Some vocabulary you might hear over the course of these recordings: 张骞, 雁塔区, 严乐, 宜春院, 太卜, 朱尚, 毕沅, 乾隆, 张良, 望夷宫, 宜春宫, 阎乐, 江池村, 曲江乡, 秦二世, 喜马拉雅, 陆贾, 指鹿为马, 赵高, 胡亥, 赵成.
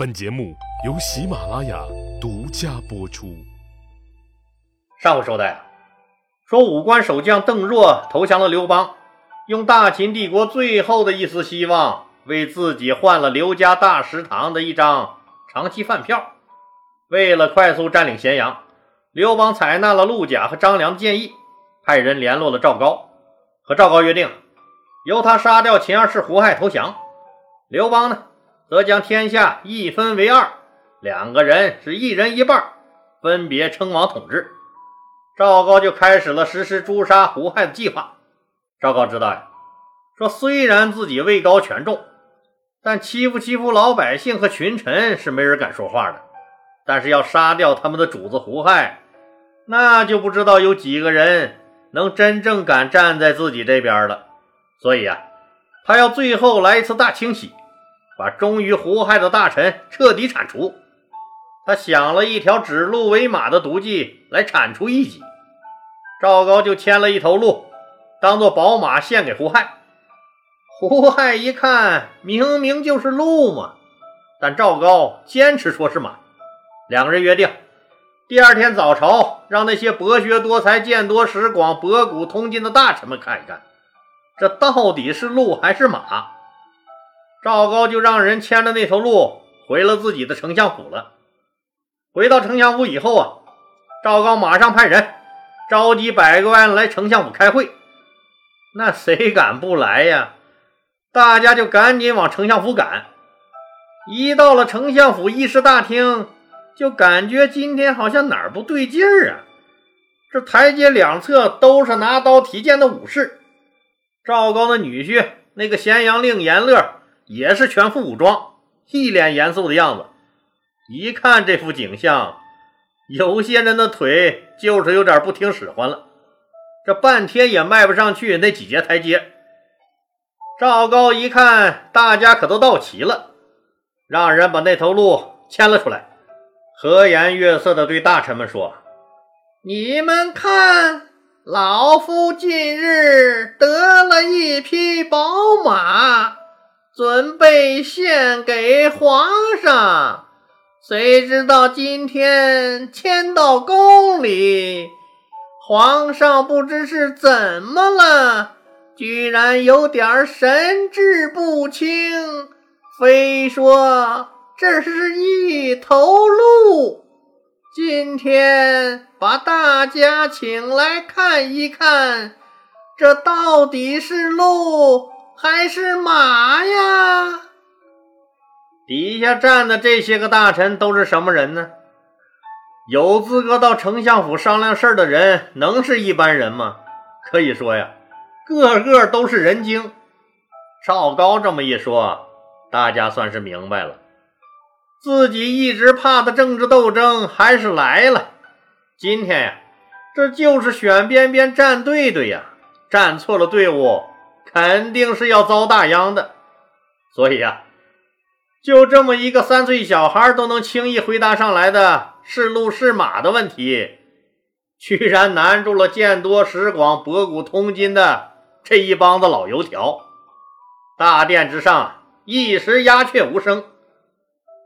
本节目由喜马拉雅独家播出。上午说的说武官守将邓若投降了刘邦，用大秦帝国最后的一丝希望为自己换了刘家大食堂的一张长期饭票。为了快速占领咸阳，刘邦采纳了陆贾和张良的建议，派人联络了赵高，和赵高约定由他杀掉秦二世胡亥投降。刘邦呢则将天下一分为二，两个人是一人一半，分别称王统治。赵高就开始了实施诛杀胡亥的计划。赵高知道呀，说虽然自己位高权重，但欺负老百姓和群臣是没人敢说话的，但是要杀掉他们的主子胡亥，那就不知道有几个人能真正敢站在自己这边了。所以啊，他要最后来一次大清洗，把忠于胡亥的大臣彻底铲除。他想了一条指鹿为马的毒计来铲除异己。赵高就牵了一头鹿当做宝马献给胡亥。胡亥一看明明就是鹿嘛，但赵高坚持说是马。两个人约定第二天早朝让那些博学多才见多识广博古通今的大臣们看一看这到底是鹿还是马。赵高就让人牵着那头鹿回了自己的丞相府了。回到丞相府以后啊，赵高马上派人召集百官来丞相府开会。那谁敢不来呀？大家就赶紧往丞相府赶。一到了丞相府议事大厅，就感觉今天好像哪儿不对劲儿啊。这台阶两侧都是拿刀提剑的武士。赵高的女婿那个咸阳令严乐也是全副武装，一脸严肃的样子。一看这副景象，有些人的腿就是有点不听使唤了，这半天也迈不上去那几节台阶。赵高一看大家可都到齐了，让人把那头鹿牵了出来，和颜悦色的对大臣们说：你们看，老夫近日得了一匹宝马，准备献给皇上，谁知道今天牵到宫里，皇上不知是怎么了，居然有点神志不清，非说这是一头鹿，今天把大家请来看一看，这到底是鹿还是马呀？底下站的这些个大臣都是什么人呢？有资格到丞相府商量事儿的人能是一般人吗？可以说呀，个个都是人精。赵高这么一说，大家算是明白了，自己一直怕的政治斗争还是来了。今天呀，这就是选边边站对对呀，站错了队伍肯定是要遭大殃的。所以啊，就这么一个3岁小孩都能轻易回答上来的是鹿是马的问题，居然难住了见多识广博古通今的这一帮子老油条。大殿之上一时鸦雀无声，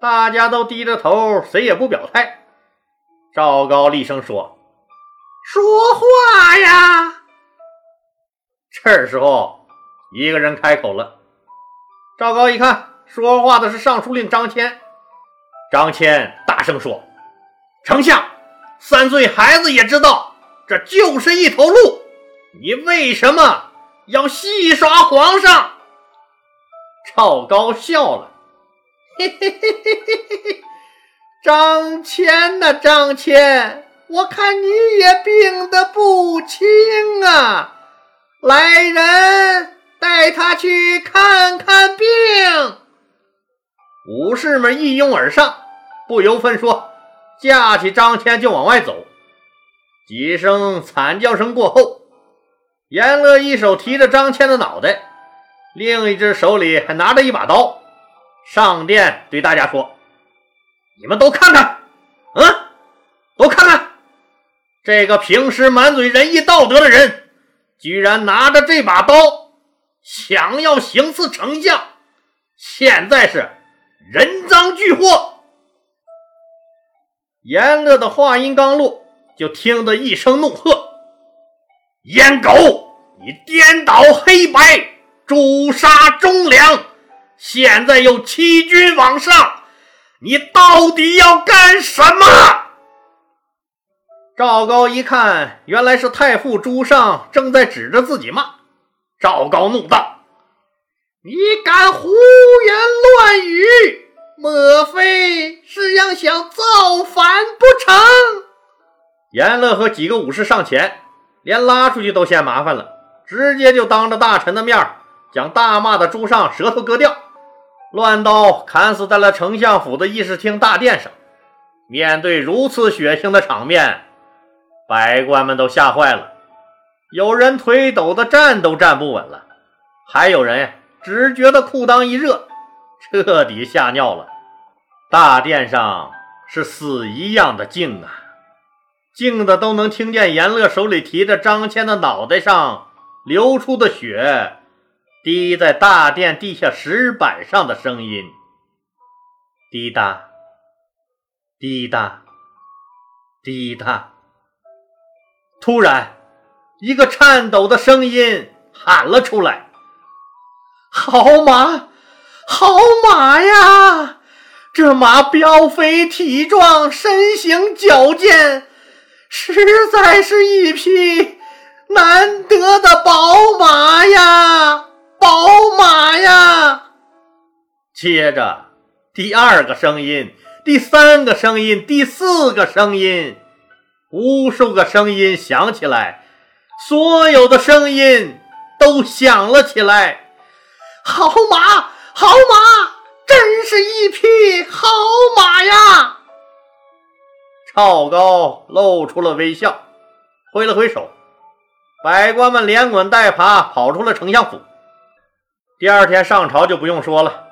大家都低着头，谁也不表态。赵高厉声说：说话呀！这时候一个人开口了。赵高一看说话的是尚书令张骞。张骞大声说：丞相，3岁孩子也知道这就是一头鹿，你为什么要戏耍皇上？赵高笑了：嘿嘿嘿嘿嘿嘿，张骞呐张骞，我看你也病得不轻啊，来人带他去看看病。武士们一拥而上，不由分说架起张骞就往外走。几声惨叫声过后，阎乐一手提着张骞的脑袋，另一只手里还拿着一把刀，上殿对大家说：你们都看看，都看看，这个平时满嘴仁义道德的人居然拿着这把刀想要行刺丞相，现在是人赃俱获。严乐的话音刚落，就听得一声怒喝：阉狗，你颠倒黑白，诛杀忠良，现在又欺君罔上，你到底要干什么？赵高一看，原来是太傅朱尚正在指着自己骂。赵高怒道：你敢胡言乱语，莫非是要想造反不成？阎乐和几个武士上前，连拉出去都嫌麻烦了，直接就当着大臣的面将大骂的朱尚舌头割掉，乱刀砍死在了丞相府的议事厅大殿上。面对如此血腥的场面，百官们都吓坏了，有人腿抖的站都站不稳了，还有人只觉得裤裆一热，彻底吓尿了。大殿上是死一样的静啊，静的都能听见阎乐手里提着张骞的脑袋上流出的血滴在大殿地下石板上的声音，滴答滴答滴答。突然一个颤抖的声音喊了出来：好马，好马呀，这马膘肥体壮，身形矫健，实在是一匹难得的宝马呀，宝马呀。接着第二个声音，第三个声音，第四个声音，无数个声音响起来，所有的声音都响了起来。好马，好马，真是一匹好马呀！赵高露出了微笑，挥了挥手，百官们连滚带爬跑出了丞相府。第二天上朝就不用说了，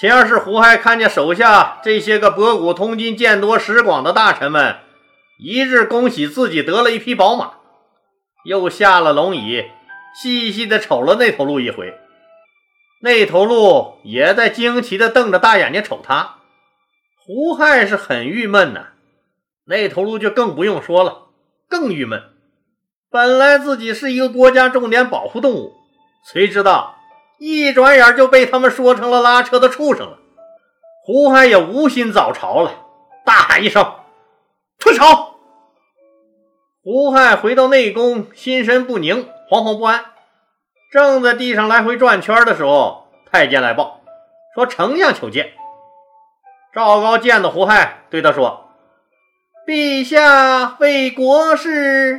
秦二世胡亥看见手下这些个博古通今、见多识广的大臣们一致恭喜自己得了一匹宝马，又下了龙椅，细细的瞅了那头鹿一回。那头鹿也在惊奇地瞪着大眼睛瞅他。胡亥是很郁闷呐，那头鹿就更不用说了，更郁闷。本来自己是一个国家重点保护动物，谁知道一转眼就被他们说成了拉车的畜生了。胡亥也无心早朝了，大喊一声：退朝！胡亥回到内宫，心神不宁，惶惶不安，正在地上来回转圈的时候，太监来报说丞相求见。赵高见到胡亥，对他说：陛下为国事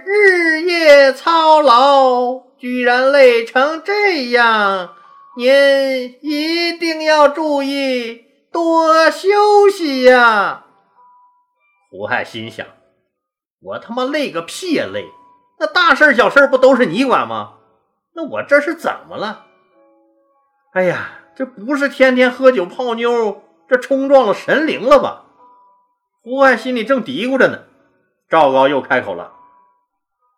日夜操劳，居然累成这样，您一定要注意多休息呀。胡亥心想，我他妈累个屁也累，那大事小事不都是你管吗？那我这是怎么了？哎呀，这不是天天喝酒泡妞，这冲撞了神灵了吧？胡亥心里正嘀咕着呢，赵高又开口了：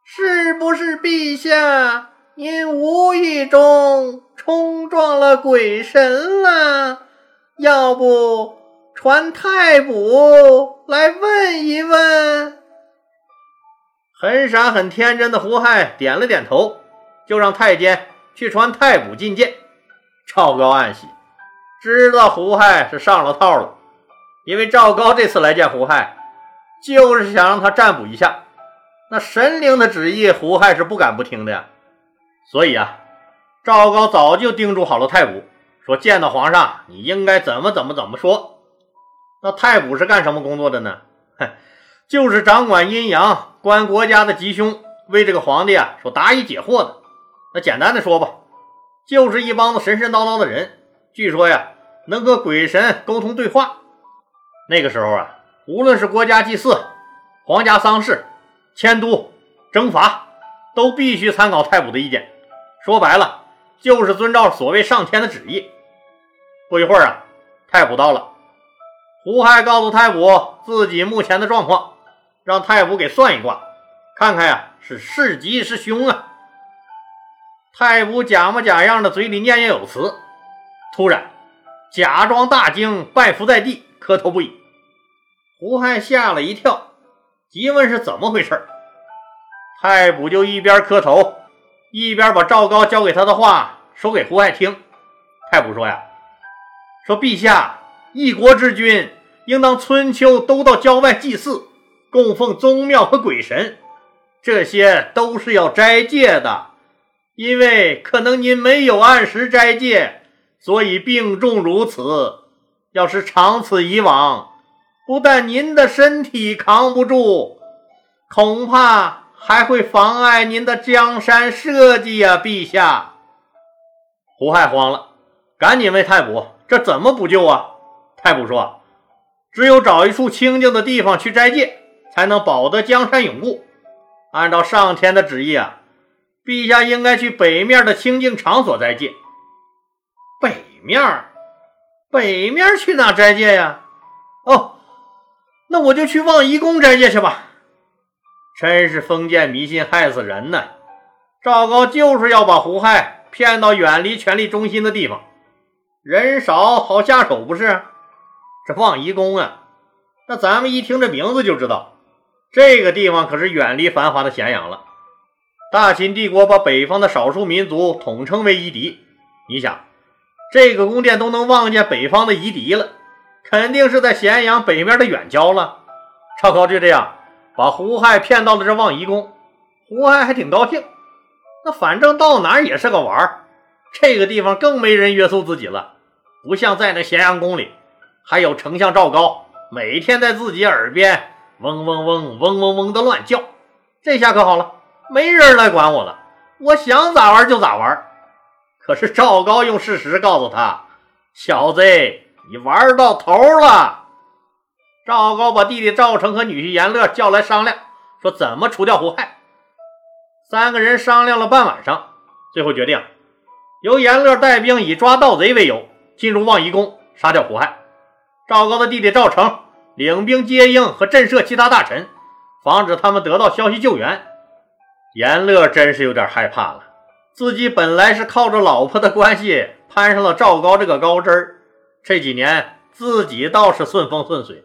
是不是陛下您无意中冲撞了鬼神了？要不传太卜来问一问。很傻很天真的胡亥点了点头，就让太监去传太卜觐见。赵高暗喜，知道胡亥是上了套了，因为赵高这次来见胡亥就是想让他占卜一下，那神灵的旨意胡亥是不敢不听的呀。所以赵高早就叮嘱好了太卜，说见到皇上你应该怎么说。那太卜是干什么工作的呢？就是掌管阴阳，观国家的吉凶，为这个皇帝说答疑解惑的。那简单的说吧，就是一帮子神神叨叨的人，据说能和鬼神沟通对话。那个时候无论是国家祭祀、皇家丧事、迁都、征伐，都必须参考太卜的意见，说白了就是遵照所谓上天的旨意。不一会儿太卜到了，胡亥告诉太卜自己目前的状况，让太卜给算一卦，看看是是吉是凶啊。太卜假模假样的嘴里念念有词，突然假装大惊，拜伏在地，磕头不已。胡亥吓了一跳，急问是怎么回事。太卜就一边磕头，一边把赵高交给他的话说给胡亥听。太卜说呀，说陛下，一国之君应当春秋都到郊外祭祀，供奉宗庙和鬼神，这些都是要斋戒的，因为可能您没有按时斋戒，所以病重如此。要是长此以往，不但您的身体扛不住，恐怕还会妨碍您的江山社稷啊，陛下。胡亥慌了，赶紧问太卜，这怎么补救啊？太卜说，只有找一处清静的地方去斋戒，才能保得江山永固。按照上天的旨意啊，陛下应该去北面的清静场所斋戒。北面去哪斋戒呀？哦，那我就去望夷宫斋戒去吧。真是封建迷信害死人呢！赵高就是要把胡亥骗到远离权力中心的地方，人少好下手不是？这望夷宫啊，那咱们一听这名字就知道，这个地方可是远离繁华的咸阳了。大秦帝国把北方的少数民族统称为夷狄，你想，这个宫殿都能望见北方的夷狄了，肯定是在咸阳北面的远郊了。赵高就这样把胡亥骗到了这望夷宫，胡亥还挺高兴，那反正到哪儿也是个玩儿，这个地方更没人约束自己了，不像在那咸阳宫里，还有丞相赵高每天在自己耳边嗡嗡嗡嗡嗡嗡的乱叫。这下可好了，没人来管我了，我想咋玩就咋玩。可是赵高用事实告诉他，小子，你玩到头了。赵高把弟弟赵成和女婿阎乐叫来商量，说怎么除掉胡亥。三个人商量了半晚上，最后决定由阎乐带兵以抓盗贼为由进入望夷宫，杀掉胡亥。赵高的弟弟赵成领兵接应和震慑其他大臣，防止他们得到消息救援。阎乐真是有点害怕了，自己本来是靠着老婆的关系攀上了赵高这个高枝儿，这几年自己倒是顺风顺水，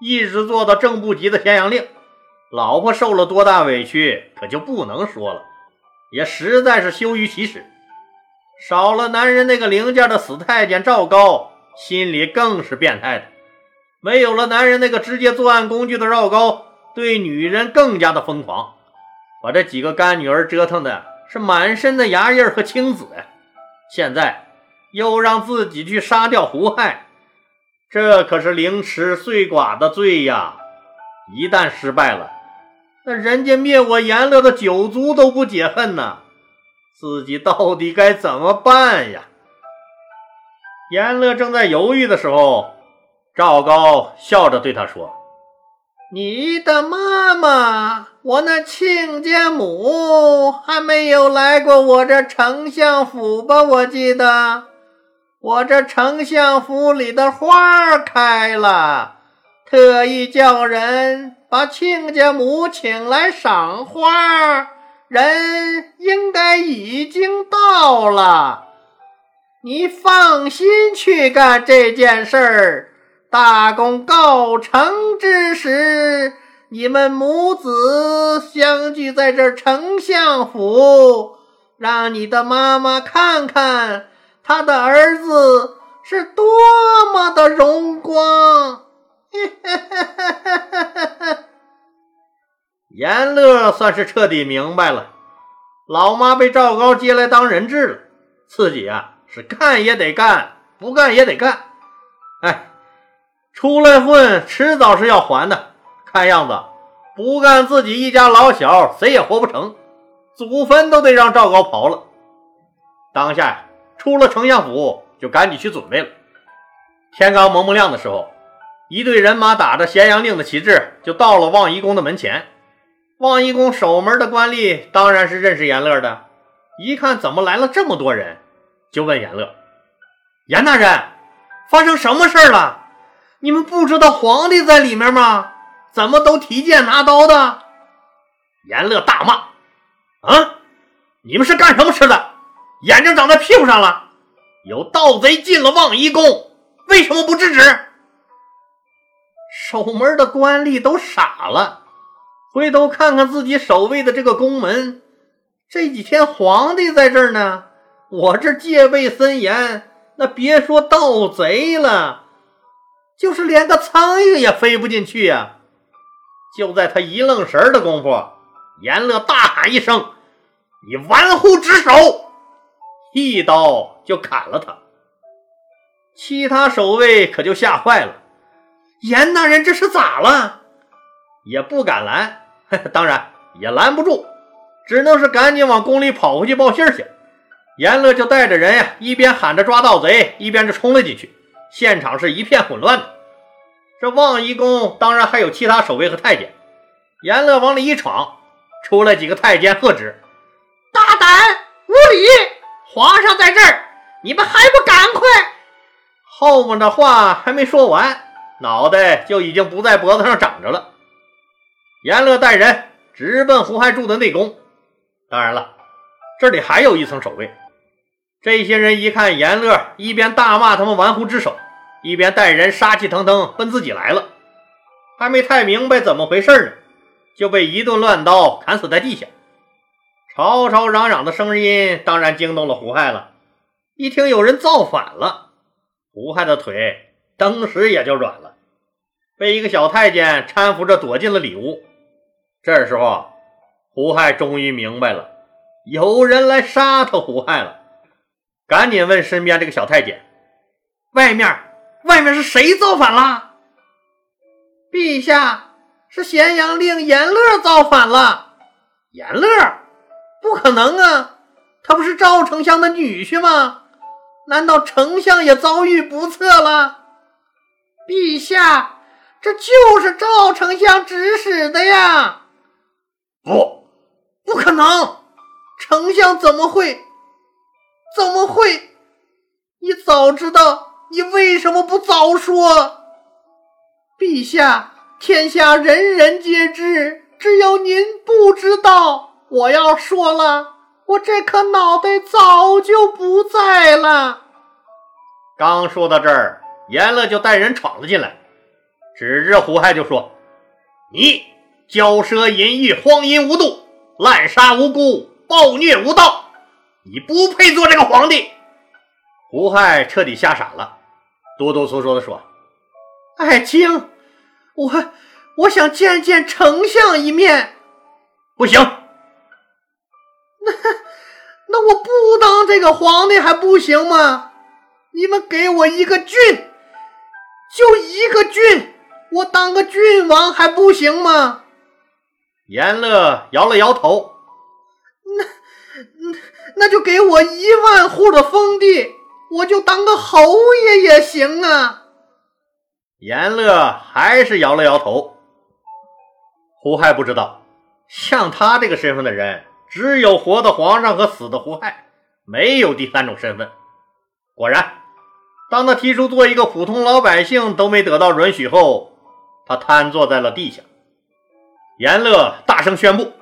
一直做到正部级的咸阳令，老婆受了多大委屈可就不能说了，也实在是羞于启齿。少了男人那个零件的死太监赵高，心里更是变态的。没有了男人那个直接作案工具的赵高，对女人更加的疯狂，把这几个干女儿折腾的是满身的牙印和青紫，现在又让自己去杀掉胡亥，这可是凌迟碎剐的罪呀！一旦失败了，那人家灭我阎乐的九族都不解恨呐，自己到底该怎么办呀？阎乐正在犹豫的时候，赵高笑着对他说，你的妈妈，我那亲家母还没有来过我这丞相府吧，我记得我这丞相府里的花开了，特意叫人把亲家母请来赏花，人应该已经到了，你放心去干这件事儿。大功告成之时，你们母子相聚在这丞相府，让你的妈妈看看她的儿子是多么的荣光。阎乐算是彻底明白了，老妈被赵高接来当人质了，自己啊是干也得干，不干也得干。哎，出来混迟早是要还的，看样子不干自己一家老小谁也活不成，祖坟都得让赵高刨了。当下出了丞相府就赶紧去准备了。天刚蒙蒙亮的时候，一队人马打着咸阳令的旗帜就到了望夷宫的门前。望夷宫守门的官吏当然是认识阎乐的，一看怎么来了这么多人，就问阎乐，阎大人，发生什么事了？你们不知道皇帝在里面吗？怎么都提剑拿刀的？阎乐大骂，啊，你们是干什么吃的？眼睛长在屁股上了？有盗贼进了望夷宫，为什么不制止？守门的官吏都傻了，回头看看自己守卫的这个宫门，这几天皇帝在这儿呢，我这戒备森严，那别说盗贼了，就是连个苍蝇也飞不进去啊。就在他一愣神的功夫，阎乐大喊一声：“你玩忽职守！”一刀就砍了他。其他守卫可就吓坏了，阎大人这是咋了？也不敢拦，当然也拦不住，只能是赶紧往宫里跑回去报信去。阎乐就带着人呀，一边喊着抓盗贼，一边就冲了进去，现场是一片混乱的。这望夷宫当然还有其他守卫和太监，阎乐往里一闯，出来几个太监喝止：“大胆无礼！皇上在这儿，你们还不赶快！”后面的话还没说完，脑袋就已经不在脖子上长着了。阎乐带人直奔胡亥住的内宫。当然了，这里还有一层守卫。这些人一看阎乐，一边大骂他们玩忽职守，一边带人杀气腾腾奔自己来了，还没太明白怎么回事呢，就被一顿乱刀砍死在地下。吵吵嚷嚷的声音当然惊动了胡亥了，一听有人造反了，胡亥的腿当时也就软了，被一个小太监搀扶着躲进了里屋。这时候胡亥终于明白了，有人来杀他胡亥了，赶紧问身边这个小太监：“外面是谁造反了？”“陛下，是咸阳令阎乐造反了。”“阎乐？不可能啊，他不是赵丞相的女婿吗？难道丞相也遭遇不测了？”“陛下，这就是赵丞相指使的呀。”“不可能，丞相怎么会？你早知道你为什么不早说？陛下，天下人人皆知，只有您不知道。我要说了，我这颗脑袋早就不在了。”刚说到这儿，阎乐就带人闯了进来，指着胡亥就说：“你骄奢淫逸，荒淫无度，滥杀无辜，暴虐无道，你不配做这个皇帝。”胡亥彻底吓傻了，哆哆嗦嗦地说：“爱卿，我想见丞相一面。”“不行。”“那我不当这个皇帝还不行吗？你们给我一个郡，就一个郡，我当个郡王还不行吗？”阎乐摇了摇头：“那就给我10000户的封地，我就当个侯爷也行啊。”阎乐还是摇了摇头。胡亥不知道，像他这个身份的人，只有活的皇上和死的胡亥，没有第三种身份。果然，当他提出做一个普通老百姓都没得到允许后，他瘫坐在了地下。阎乐大声宣布：“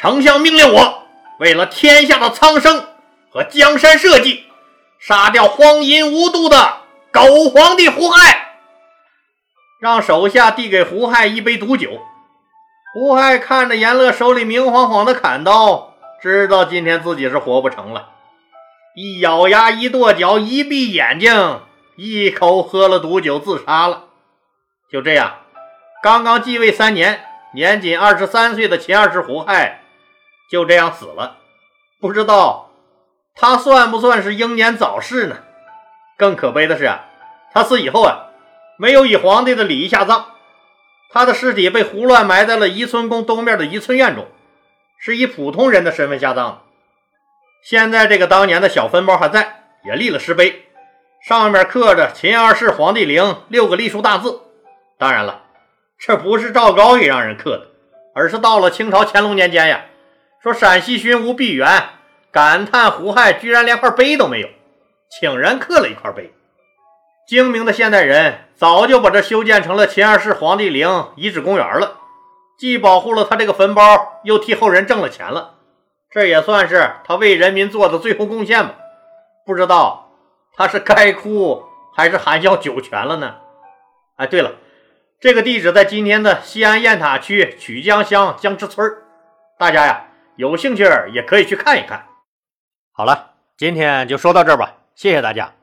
丞相命令我，为了天下的苍生和江山社稷，杀掉荒淫无度的狗皇帝胡亥。”让手下递给胡亥一杯毒酒。胡亥看着阎乐手里明晃晃的砍刀，知道今天自己是活不成了，一咬牙，一跺脚，一闭眼睛，一口喝了毒酒自杀了。就这样，刚刚继位3年，年仅23岁的秦二世胡亥就这样死了。不知道他算不算是英年早逝呢？更可悲的是啊，他死以后啊，没有以皇帝的礼仪下葬，他的尸体被胡乱埋在了宜春宫东面的宜春院中，是以普通人的身份下葬的。现在这个当年的小坟包还在，也立了石碑，上面刻着秦二世皇帝陵6个隶书大字。当然了，这不是赵高给让人刻的，而是到了清朝乾隆年间呀，说陕西巡抚毕沅感叹胡亥居然连块碑都没有，请人刻了一块碑。精明的现代人早就把这修建成了秦二世皇帝陵遗址公园了，既保护了他这个坟包，又替后人挣了钱了，这也算是他为人民做的最后贡献吧。不知道他是该哭还是含笑九泉了呢？哎，对了，这个地址在今天的西安雁塔区曲江乡江池村，大家呀有兴趣也可以去看一看。好了，今天就说到这儿吧，谢谢大家。